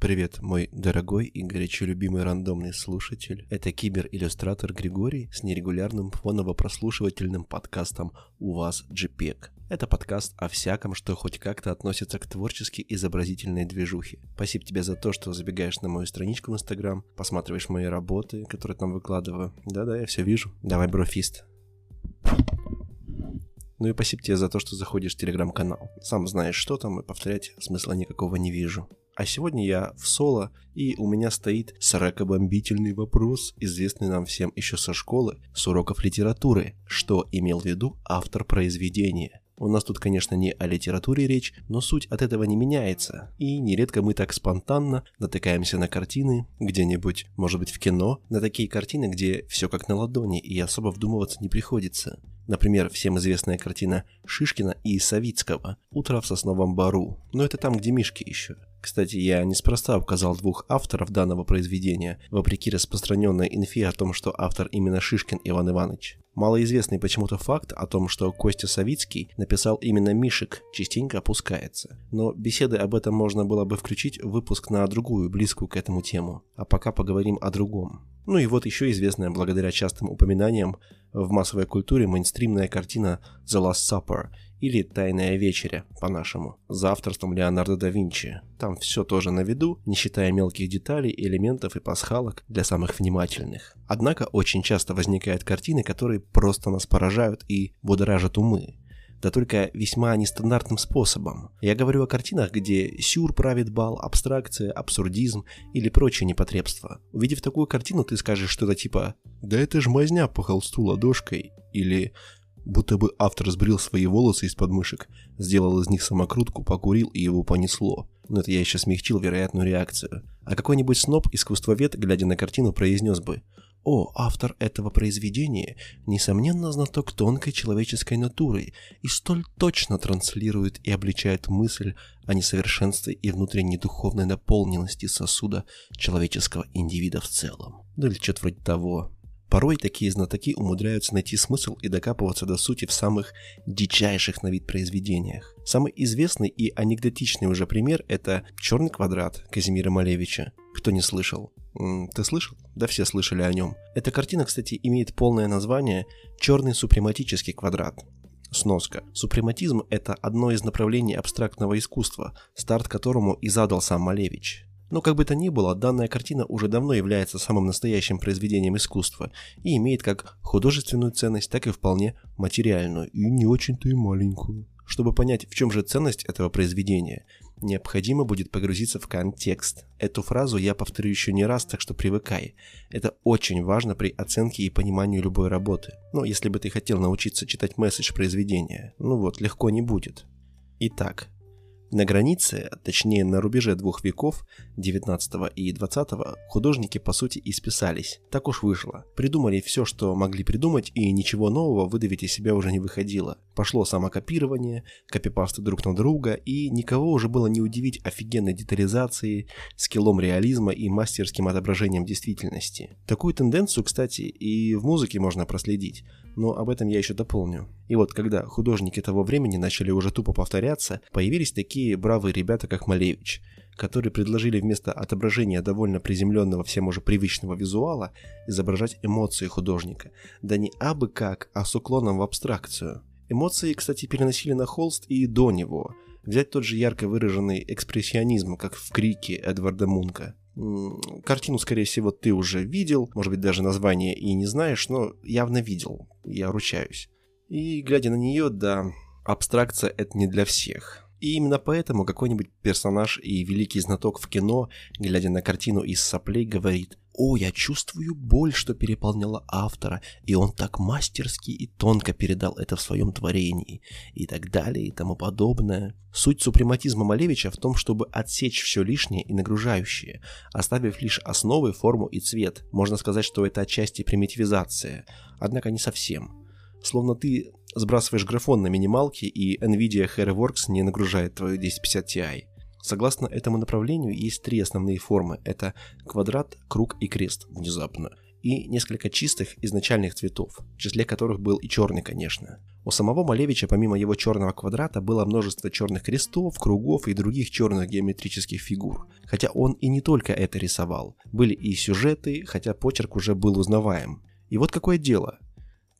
Привет, мой дорогой и горячо любимый рандомный слушатель. Это кибер-иллюстратор Григорий с нерегулярным фоново-прослушивательным подкастом «У вас JPEG». Это подкаст о всяком, что хоть как-то относится к творчески изобразительной движухе. Спасибо тебе за то, что забегаешь на мою страничку в Инстаграм, посматриваешь мои работы, которые там выкладываю. Да-да, я все вижу. Давай, брофист. Ну и спасибо тебе за то, что заходишь в Телеграм-канал. Сам знаешь, что там, и повторять смысла никакого не вижу. А сегодня я в соло, и у меня стоит сорокобомбительный вопрос, известный нам всем еще со школы, с уроков литературы. Что имел в виду автор произведения? У нас тут, конечно, не о литературе речь, но суть от этого не меняется. И нередко мы так спонтанно натыкаемся на картины где-нибудь, может быть, в кино, на такие картины, где все как на ладони, и особо вдумываться не приходится. Например, всем известная картина Шишкина и Савицкого «Утро в сосновом бору». Но это там, где мишки еще. Кстати, я неспроста указал двух авторов данного произведения, вопреки распространенной инфе о том, что автор именно Шишкин Иван Иванович. Малоизвестный почему-то факт о том, что Костя Савицкий написал именно «Мишек», частенько опускается. Но беседы об этом можно было бы включить в выпуск на другую, близкую к этому тему. А пока поговорим о другом. Ну и вот еще известная благодаря частым упоминаниям в массовой культуре мейнстримная картина «The Last Supper», или «Тайная вечеря», по-нашему, за авторством Леонардо да Винчи. Там все тоже на виду, не считая мелких деталей, элементов и пасхалок для самых внимательных. Однако очень часто возникают картины, которые просто нас поражают и будоражат умы. Да только весьма нестандартным способом. Я говорю о картинах, где сюр правит бал, абстракция, абсурдизм или прочие непотребства. Увидев такую картину, ты скажешь что-то типа «Да это ж мазня по холсту ладошкой» или будто бы автор сбрил свои волосы из подмышек, сделал из них самокрутку, покурил и его понесло. Но это я еще смягчил вероятную реакцию. А какой-нибудь сноб-искусствовед, глядя на картину, произнес бы: «О, автор этого произведения, несомненно, знаток тонкой человеческой натуры и столь точно транслирует и обличает мысль о несовершенстве и внутренней духовной наполненности сосуда человеческого индивида в целом». Ну или что-то вроде того. Порой такие знатоки умудряются найти смысл и докапываться до сути в самых дичайших на вид произведениях. Самый известный и анекдотичный уже пример – это «Черный квадрат» Казимира Малевича. Кто не слышал? Ты слышал? Да все слышали о нем. Эта картина, кстати, имеет полное название «Черный супрематический квадрат». Сноска. Супрематизм – это одно из направлений абстрактного искусства, старт которому и задал сам Малевич. Но как бы то ни было, данная картина уже давно является самым настоящим произведением искусства и имеет как художественную ценность, так и вполне материальную, и не очень-то и маленькую. Чтобы понять, в чем же ценность этого произведения, необходимо будет погрузиться в контекст. Эту фразу я повторю еще не раз, так что привыкай. Это очень важно при оценке и понимании любой работы. Но если бы ты хотел научиться читать месседж произведения, ну вот, легко не будет. Итак. На границе, точнее на рубеже двух веков, 19 и 20, художники по сути и списались. Так уж вышло. Придумали все, что могли придумать, и ничего нового выдавить из себя уже не выходило. Пошло самокопирование, копипасты друг на друга, и никого уже было не удивить офигенной детализацией, скиллом реализма и мастерским отображением действительности. Такую тенденцию, кстати, и в музыке можно проследить, но об этом я еще дополню. И вот когда художники того времени начали уже тупо повторяться, появились такие бравые ребята, как Малевич, которые предложили вместо отображения довольно приземленного, всем уже привычного визуала изображать эмоции художника. Да не абы как, а с уклоном в абстракцию. Эмоции, кстати, переносили на холст и до него. Взять тот же ярко выраженный экспрессионизм, как в «Крике» Эдварда Мунка. Картину, скорее всего, ты уже видел, может быть, даже название и не знаешь, но явно видел, я ручаюсь. И, глядя на нее, да, абстракция — это не для всех. И именно поэтому какой-нибудь персонаж и великий знаток в кино, глядя на картину из соплей, говорит: «О, я чувствую боль, что переполняла автора, и он так мастерски и тонко передал это в своем творении», и так далее, и тому подобное. Суть супрематизма Малевича в том, чтобы отсечь все лишнее и нагружающее, оставив лишь основы, форму и цвет. Можно сказать, что это отчасти примитивизация, однако не совсем. Словно ты сбрасываешь графон на минималке, и NVIDIA Hairworks не нагружает твою 1050 Ti. Согласно этому направлению, есть три основные формы. Это квадрат, круг и крест, внезапно. И несколько чистых изначальных цветов, в числе которых был и черный, конечно. У самого Малевича, помимо его черного квадрата, было множество черных крестов, кругов и других черных геометрических фигур. Хотя он и не только это рисовал. Были и сюжеты, хотя почерк уже был узнаваем. И вот какое дело.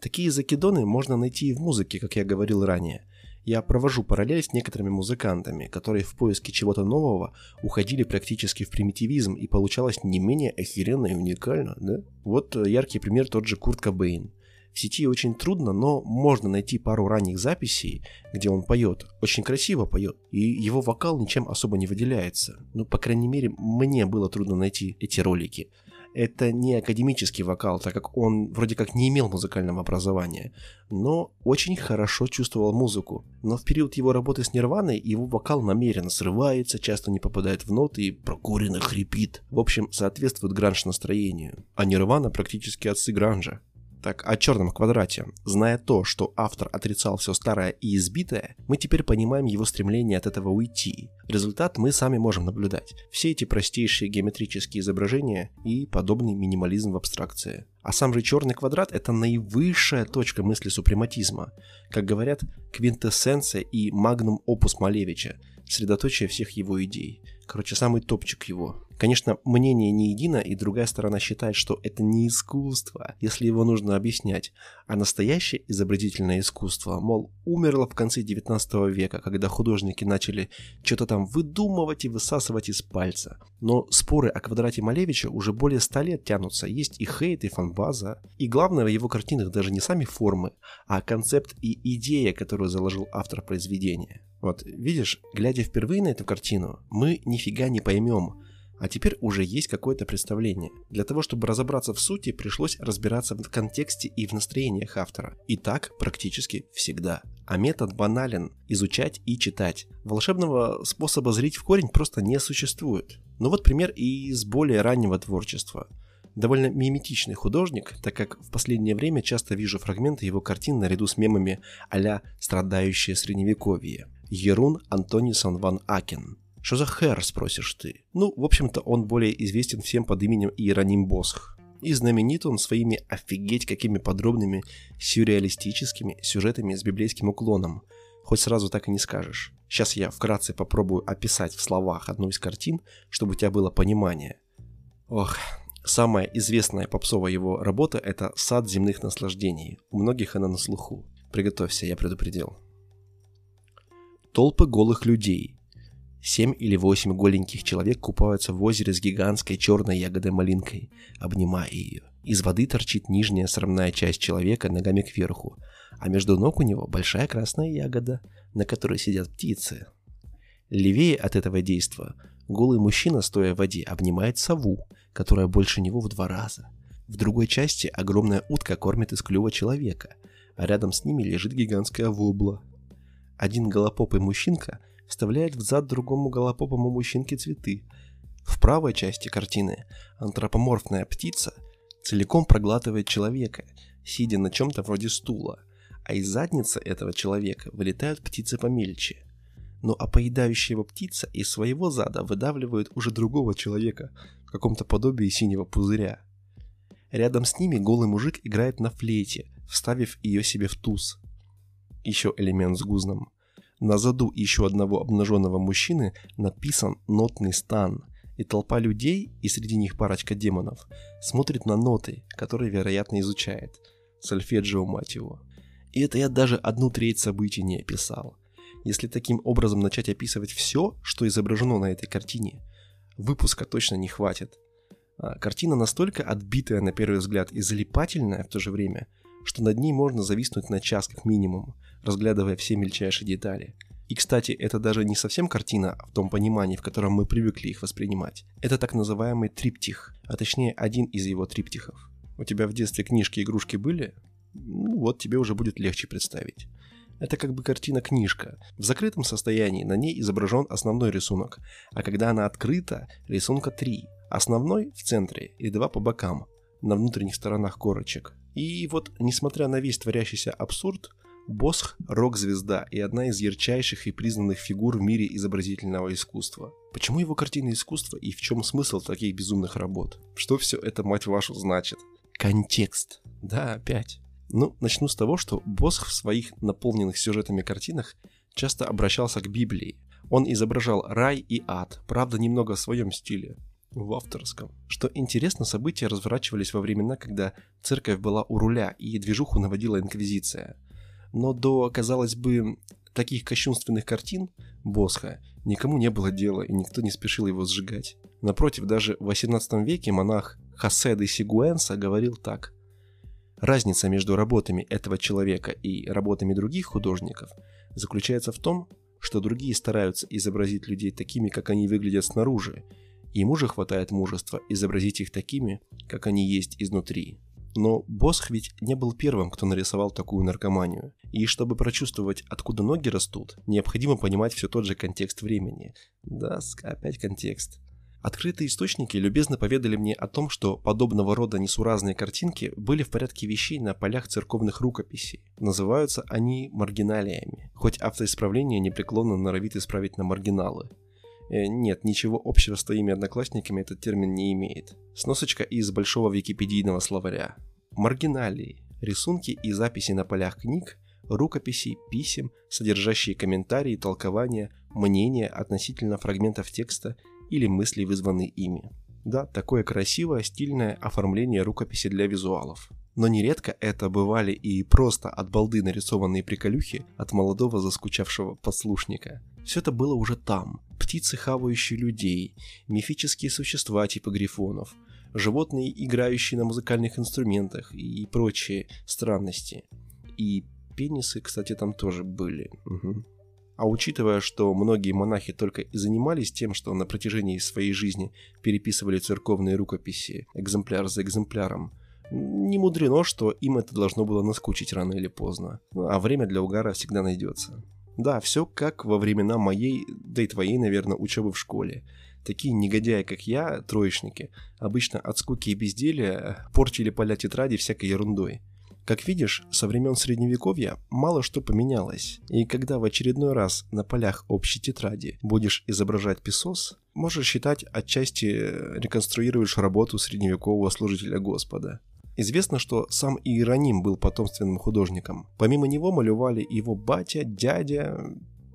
Такие закидоны можно найти и в музыке, как я говорил ранее. Я провожу параллель с некоторыми музыкантами, которые в поиске чего-то нового уходили практически в примитивизм, и получалось не менее охеренно и уникально, да? Вот яркий пример тот же Курт Кобейн. В сети очень трудно, но можно найти пару ранних записей, где он поет, очень красиво поет, и его вокал ничем особо не выделяется. Ну, по крайней мере, мне было трудно найти эти ролики. Это не академический вокал, так как он вроде как не имел музыкального образования, но очень хорошо чувствовал музыку. Но в период его работы с Нирваной его вокал намеренно срывается, часто не попадает в ноты и прокуренно хрипит. В общем, соответствует гранж-настроению. А Нирвана практически отцы гранжа. Так, о черном квадрате. Зная то, что автор отрицал все старое и избитое, мы теперь понимаем его стремление от этого уйти. Результат мы сами можем наблюдать. Все эти простейшие геометрические изображения и подобный минимализм в абстракции. А сам же черный квадрат – это наивысшая точка мысли супрематизма. Как говорят, квинтэссенция и магнум опус Малевича, средоточие всех его идей. Короче, самый топчик его. Конечно, мнение не едино, и другая сторона считает, что это не искусство, если его нужно объяснять, а настоящее изобразительное искусство, мол, умерло в конце 19 века, когда художники начали что-то там выдумывать и высасывать из пальца. Но споры о квадрате Малевича уже более 100 лет тянутся, есть и хейт, и фанбаза, и главное в его картинах даже не сами формы, а концепт и идея, которую заложил автор произведения. Вот, видишь, глядя впервые на эту картину, мы нифига не поймем. А теперь уже есть какое-то представление. Для того, чтобы разобраться в сути, пришлось разбираться в контексте и в настроениях автора. И так практически всегда. А метод банален – изучать и читать. Волшебного способа зрить в корень просто не существует. Ну вот пример и из более раннего творчества. Довольно миметичный художник, так как в последнее время часто вижу фрагменты его картин наряду с мемами а-ля «Страдающее средневековье». Ерун Антони ван Акен. Что за хер, спросишь ты? Ну, в общем-то, он более известен всем под именем Иероним Босх. И знаменит он своими офигеть какими подробными сюрреалистическими сюжетами с библейским уклоном. Хоть сразу так и не скажешь. Сейчас я вкратце попробую описать в словах одну из картин, чтобы у тебя было понимание. Ох, самая известная попсовая его работа – это «Сад земных наслаждений». У многих она на слуху. Приготовься, я предупредил. Толпы голых людей. 7 или 8 голеньких человек купаются в озере с гигантской черной ягодой-малинкой, обнимая ее. Из воды торчит нижняя срамная часть человека ногами кверху, а между ног у него большая красная ягода, на которой сидят птицы. Левее от этого действа голый мужчина, стоя в воде, обнимает сову, которая больше него в 2 раза. В другой части огромная утка кормит из клюва человека, а рядом с ними лежит гигантская вобла. Один голопопый мужчинка вставляет в зад другому голопопому мужчинке цветы. В правой части картины антропоморфная птица целиком проглатывает человека, сидя на чем-то вроде стула, а из задницы этого человека вылетают птицы помельче. Ну а поедающая его птица из своего зада выдавливает уже другого человека в каком-то подобии синего пузыря. Рядом с ними голый мужик играет на флейте, вставив ее себе в туз. Еще элемент с гузном. На заду еще одного обнаженного мужчины написан нотный стан, и толпа людей, и среди них парочка демонов, смотрит на ноты, которые, вероятно, изучает. Сольфеджио, мать его. И это я даже 1/3 событий не описал. Если таким образом начать описывать все, что изображено на этой картине, выпуска точно не хватит. Картина настолько отбитая на первый взгляд и залипательная в то же время, что над ней можно зависнуть на час как минимум, разглядывая все мельчайшие детали. И, кстати, это даже не совсем картина в том понимании, в котором мы привыкли их воспринимать. Это так называемый триптих, а точнее один из его триптихов. У тебя в детстве книжки-игрушки были? Ну вот, тебе уже будет легче представить. Это как бы картина-книжка. В закрытом состоянии на ней изображен основной рисунок, а когда она открыта, рисунка 3. Основной в центре и 2 по бокам, на внутренних сторонах корочек. И вот, несмотря на весь творящийся абсурд, Босх – рок-звезда и одна из ярчайших и признанных фигур в мире изобразительного искусства. Почему его картины искусства и в чем смысл таких безумных работ? Что все это, мать вашу, значит? Контекст. Да, опять. Ну, начну с того, что Босх в своих наполненных сюжетами картинах часто обращался к Библии. Он изображал рай и ад, правда, немного в своем стиле, в авторском. Что интересно, события разворачивались во времена, когда церковь была у руля и движуху наводила инквизиция. Но до, казалось бы, таких кощунственных картин Босха никому не было дела, и никто не спешил его сжигать. Напротив, даже в XVIII веке монах Хосе де Сигуэнса говорил так. Разница между работами этого человека и работами других художников заключается в том, что другие стараются изобразить людей такими, как они выглядят снаружи, и ему же хватает мужества изобразить их такими, как они есть изнутри. Но Босх ведь не был первым, кто нарисовал такую наркоманию. И чтобы прочувствовать, откуда ноги растут, необходимо понимать все тот же контекст времени. Да, опять контекст. Открытые источники любезно поведали мне о том, что подобного рода несуразные картинки были в порядке вещей на полях церковных рукописей. Называются они маргиналиями, хоть автоисправление непреклонно норовит исправить на маргиналы. Нет, ничего общего с твоими одноклассниками этот термин не имеет. Сносочка из большого википедийного словаря. Маргиналии – рисунки и записи на полях книг, рукописей, писем, содержащие комментарии, толкования, мнения относительно фрагментов текста или мысли, вызванные ими. Да, такое красивое, стильное оформление рукописи для визуалов. Но нередко это бывали и просто от балды нарисованные приколюхи от молодого заскучавшего подслушника. Все это было уже там. Птицы, хавающие людей, мифические существа типа грифонов, животные, играющие на музыкальных инструментах и прочие странности. И пенисы, кстати, там тоже были. Угу. А учитывая, что многие монахи только и занимались тем, что на протяжении своей жизни переписывали церковные рукописи экземпляр за экземпляром, не мудрено, что им это должно было наскучить рано или поздно. А время для угара всегда найдется. Да, все как во времена моей, да и твоей, наверное, учебы в школе. Такие негодяи, как я, троечники, обычно от скуки и безделия портили поля тетради всякой ерундой. Как видишь, со времен Средневековья мало что поменялось, и когда в очередной раз на полях общей тетради будешь изображать Писос, можешь считать, отчасти реконструируешь работу средневекового служителя Господа. Известно, что сам Иероним был потомственным художником. Помимо него малевали его батя, дядя,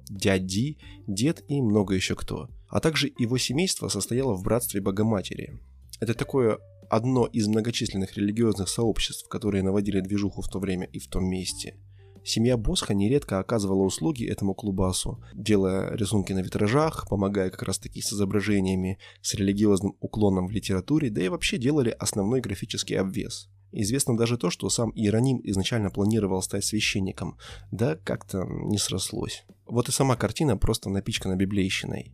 дяди, дед и много еще кто. А также его семейство состояло в братстве Богоматери. Это такое одно из многочисленных религиозных сообществ, которые наводили движуху в то время и в том месте. Семья Босха нередко оказывала услуги этому клубасу, делая рисунки на витражах, помогая как раз таки с изображениями, с религиозным уклоном в литературе, да и вообще делали основной графический обвес. Известно даже то, что сам Иероним изначально планировал стать священником, да как-то не срослось. Вот и сама картина просто напичкана библейщиной.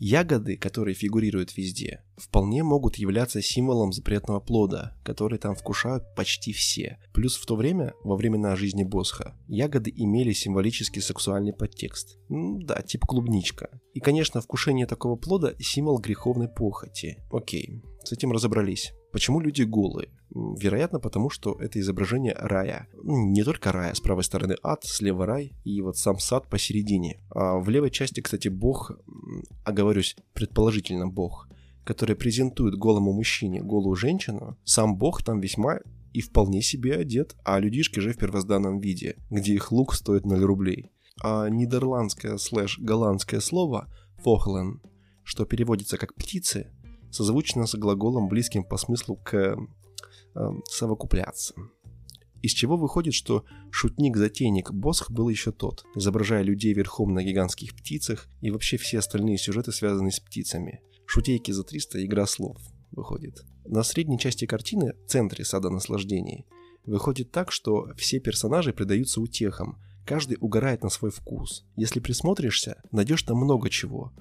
Ягоды, которые фигурируют везде, вполне могут являться символом запретного плода, который там вкушают почти все. Плюс в то время, во времена жизни Босха, ягоды имели символический сексуальный подтекст. Да, типа клубничка. И, конечно, вкушение такого плода – символ греховной похоти. Окей, с этим разобрались. Почему люди голые? Вероятно, потому что это изображение рая. Не только рая, с правой стороны ад, слева рай и вот сам сад посередине. А в левой части, кстати, Бог, оговорюсь, предположительно Бог, который презентует голому мужчине голую женщину, сам Бог там весьма и вполне себе одет, а людишки же в первозданном виде, где их лук стоит 0 рублей. А нидерландское /голландское слово «фохлен», что переводится как «птицы», созвучно с глаголом, близким по смыслу к совокупляться. Из чего выходит, что шутник-затейник Босх был еще тот, изображая людей верхом на гигантских птицах и вообще все остальные сюжеты, связанные с птицами. Шутейки за 300, игра слов, выходит. На средней части картины, в центре сада наслаждений, выходит так, что все персонажи предаются утехам, каждый угорает на свой вкус. Если присмотришься, найдешь там много чего.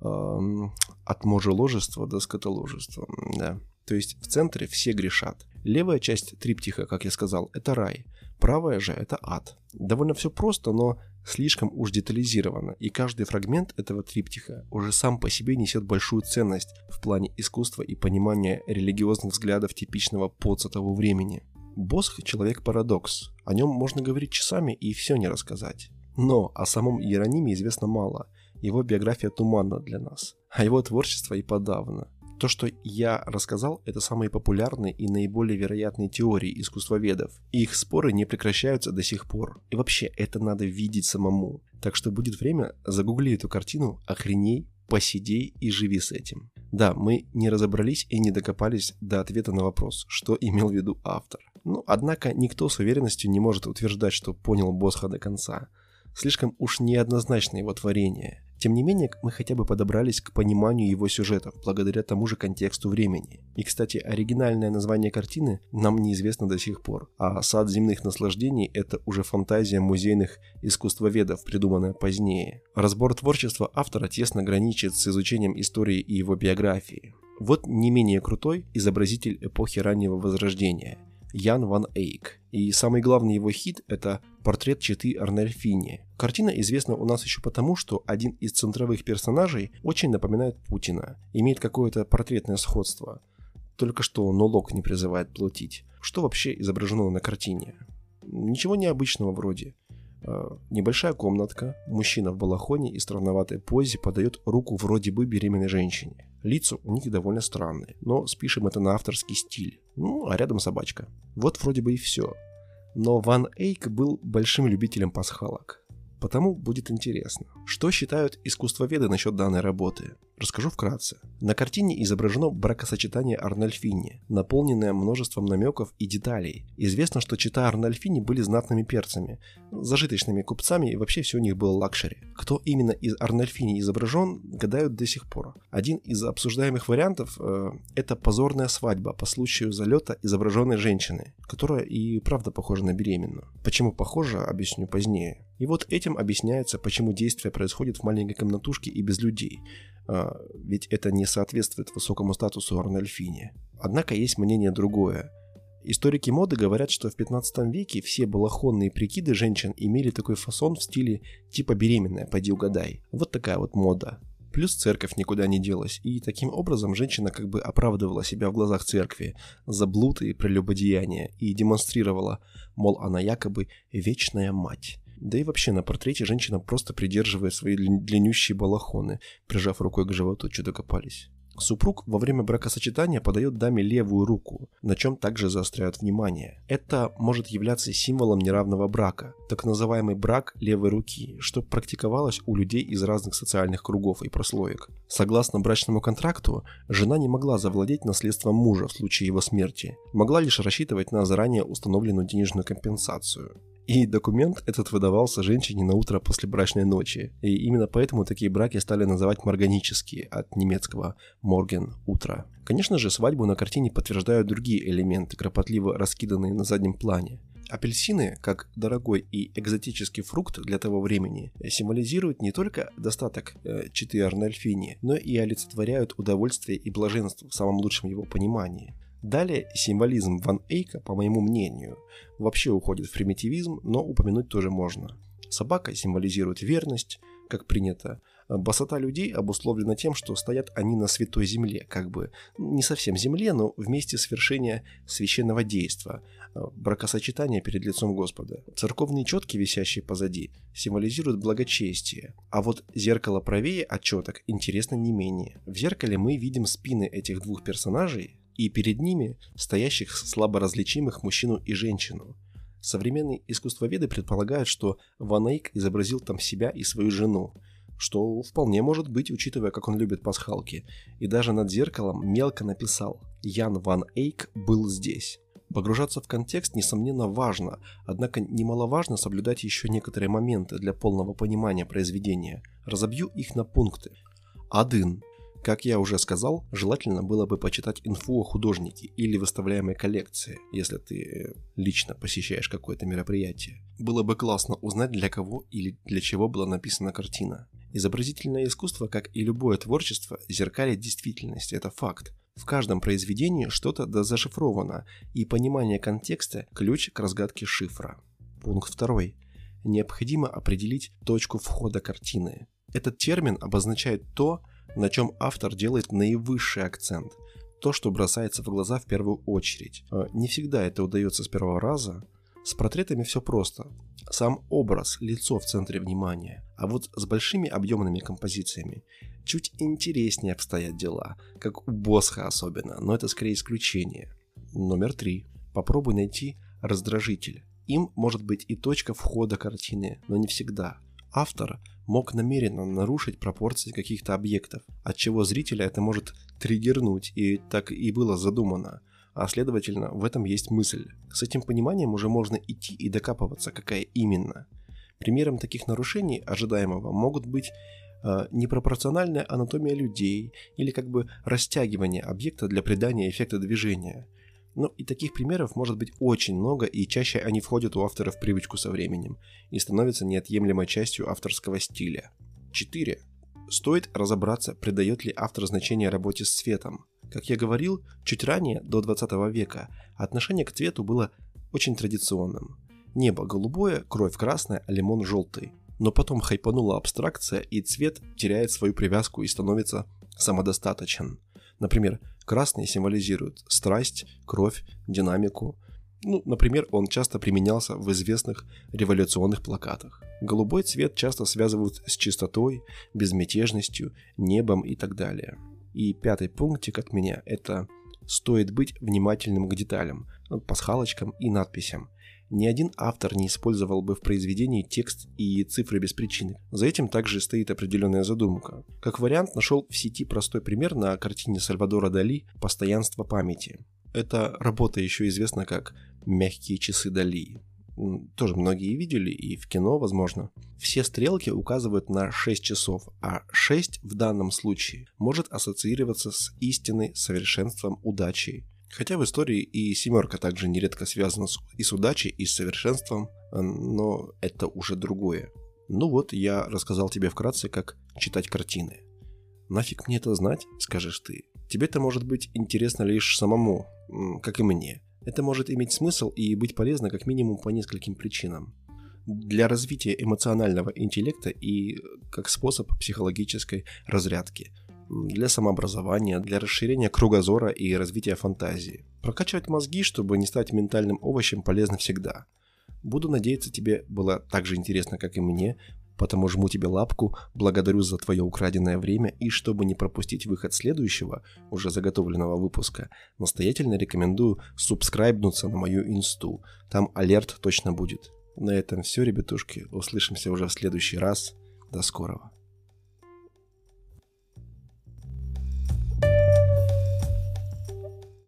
От можеложества до скотоложества, да. То есть в центре все грешат. Левая часть триптиха, как я сказал, это рай. Правая же это ад. Довольно все просто, но слишком уж детализировано. И каждый фрагмент этого триптиха уже сам по себе несет большую ценность в плане искусства и понимания религиозных взглядов типичного поца того времени. Босх – человек-парадокс. О нем можно говорить часами и все не рассказать. Но о самом Иерониме известно мало. Его биография туманна для нас, а его творчество и подавно. То, что я рассказал, это самые популярные и наиболее вероятные теории искусствоведов. И их споры не прекращаются до сих пор. И вообще, это надо видеть самому. Так что будет время, загугли эту картину, охреней, посиди и живи с этим. Да, мы не разобрались и не докопались до ответа на вопрос, что имел в виду автор. Но, однако, никто с уверенностью не может утверждать, что понял Босха до конца. Слишком уж неоднозначно его творение. Тем не менее, мы хотя бы подобрались к пониманию его сюжетов, благодаря тому же контексту времени. И, кстати, оригинальное название картины нам неизвестно до сих пор, а «Сад земных наслаждений» — это уже фантазия музейных искусствоведов, придуманная позднее. Разбор творчества автора тесно граничит с изучением истории и его биографии. Вот не менее крутой изобразитель эпохи раннего Возрождения — Ян ван Эйк. И самый главный его хит — это «Портрет четы Арнольфини». Картина известна у нас еще потому, что один из центровых персонажей очень напоминает Путина, имеет какое-то портретное сходство, только что налог не призывает платить. Что вообще изображено на картине? Ничего необычного вроде. Небольшая комнатка, мужчина в балахоне и странноватой позе подает руку вроде бы беременной женщине. Лица у них довольно странные, но спишем это на авторский стиль. Ну, а рядом собачка. Вот вроде бы и все. Но Ван Эйк был большим любителем пасхалок. Потому будет интересно, что считают искусствоведы насчет данной работы. Расскажу вкратце. На картине изображено бракосочетание Арнольфини, наполненное множеством намеков и деталей. Известно, что чета Арнольфини были знатными перцами, зажиточными купцами, и вообще все у них было лакшери. Кто именно из Арнольфини изображен, гадают до сих пор. Один из обсуждаемых вариантов это позорная свадьба по случаю залета изображенной женщины, которая и правда похожа на беременную. Почему похожа, объясню позднее. И вот этим объясняется, почему действие происходит в маленькой комнатушке и без людей. Ведь это не соответствует высокому статусу Арнольфини. Однако есть мнение другое. Историки моды говорят, что в 15 веке все балахонные прикиды женщин имели такой фасон в стиле типа беременная, поди угадай. Вот такая вот мода. Плюс церковь никуда не делась, и таким образом женщина как бы оправдывала себя в глазах церкви за блуд и прелюбодеяние и демонстрировала, мол, она якобы вечная мать. Да и вообще на портрете женщина просто придерживает свои длиннющие балахоны, прижав рукой к животу, что докопались. Супруг во время бракосочетания подает даме левую руку, на чем также заостряют внимание. Это может являться символом неравного брака, так называемый брак левой руки, что практиковалось у людей из разных социальных кругов и прослоек. Согласно брачному контракту, жена не могла завладеть наследством мужа в случае его смерти, могла лишь рассчитывать на заранее установленную денежную компенсацию. И документ этот выдавался женщине на утро после брачной ночи. И именно поэтому такие браки стали называть морганические, от немецкого «морген» — «утро». Конечно же, свадьбу на картине подтверждают другие элементы, кропотливо раскиданные на заднем плане. Апельсины, как дорогой и экзотический фрукт для того времени, символизируют не только достаток четы Арнольфини, но и олицетворяют удовольствие и блаженство в самом лучшем его понимании. Далее символизм Ван Эйка, по моему мнению, вообще уходит в примитивизм, но упомянуть тоже можно. Собака символизирует верность, как принято. Босота людей обусловлена тем, что стоят они на святой земле, как бы не совсем земле, но в месте свершения священного действа, бракосочетания перед лицом Господа. Церковные четки, висящие позади, символизируют благочестие, а вот зеркало правее от четок интересно не менее. В зеркале мы видим спины этих двух персонажей, и перед ними стоящих слабо различимых мужчину и женщину. Современные искусствоведы предполагают, что Ван Эйк изобразил там себя и свою жену, что вполне может быть, учитывая, как он любит пасхалки, и даже над зеркалом мелко написал «Ян Ван Эйк был здесь». Погружаться в контекст, несомненно, важно, однако немаловажно соблюдать еще некоторые моменты для полного понимания произведения. Разобью их на пункты. 1. Как я уже сказал, желательно было бы почитать инфу о художнике или выставляемой коллекции, если ты лично посещаешь какое-то мероприятие. Было бы классно узнать, для кого или для чего была написана картина. Изобразительное искусство, как и любое творчество, зеркалит действительность, это факт. В каждом произведении что-то дозашифровано, и понимание контекста – ключ к разгадке шифра. Пункт 2. Необходимо определить точку входа картины. Этот термин обозначает то, на чем автор делает наивысший акцент, то, что бросается в глаза в первую очередь. Не всегда это удается с первого раза, С портретами все просто. Сам образ, лицо в центре внимания. А вот с большими объемными композициями чуть интереснее обстоят дела, как у Босха особенно, но это скорее исключение. Номер 3. Попробуй найти раздражитель. Им может быть и точка входа картины, но не всегда. Автор мог намеренно нарушить пропорции каких-то объектов, отчего зрителя это может триггернуть, и так и было задумано. А следовательно, в этом есть мысль. С этим пониманием уже можно идти и докапываться, какая именно. Примером таких нарушений ожидаемого могут быть непропорциональная анатомия людей или как бы растягивание объекта для придания эффекта движения. Ну и таких примеров может быть очень много, и чаще они входят у автора в привычку со временем и становятся неотъемлемой частью авторского стиля. 4. Стоит разобраться, придает ли автор значение работе с цветом. Как я говорил, чуть ранее, до 20 века, отношение к цвету было очень традиционным. Небо голубое, кровь красная, а лимон желтый. Но потом хайпанула абстракция, и цвет теряет свою привязку и становится самодостаточен. Например, красный символизирует страсть, кровь, динамику. Например, он часто применялся в известных революционных плакатах. Голубой цвет часто связывают с чистотой, безмятежностью, небом и так далее. И пятый пунктик от меня – это «стоит быть внимательным к деталям, пасхалочкам и надписям». Ни один автор не использовал бы в произведении текст и цифры без причины. За этим также стоит определенная задумка. Как вариант, нашел в сети простой пример на картине Сальвадора Дали «Постоянство памяти». Эта работа еще известна как «Мягкие часы Дали». Тоже многие видели, и в кино, возможно. Все стрелки указывают на 6 часов, а 6 в данном случае может ассоциироваться с истиной, совершенством, удачей. Хотя в истории и семерка также нередко связана и с удачей, и с совершенством, но это уже другое. Я рассказал тебе вкратце, как читать картины. Нафиг мне это знать, скажешь ты. Тебе-то может быть интересно лишь самому, как и мне. Это может иметь смысл и быть полезно как минимум по нескольким причинам. Для развития эмоционального интеллекта и как способ психологической разрядки. Для самообразования, для расширения кругозора и развития фантазии. Прокачивать мозги, чтобы не стать ментальным овощем, полезно всегда. Буду надеяться, тебе было так же интересно, как и мне, потому жму тебе лапку, благодарю за твое украденное время, и чтобы не пропустить выход следующего, уже заготовленного выпуска, настоятельно рекомендую субскрайбнуться на мою инсту, там алерт точно будет. На этом все, ребятушки, услышимся уже в следующий раз, до скорого.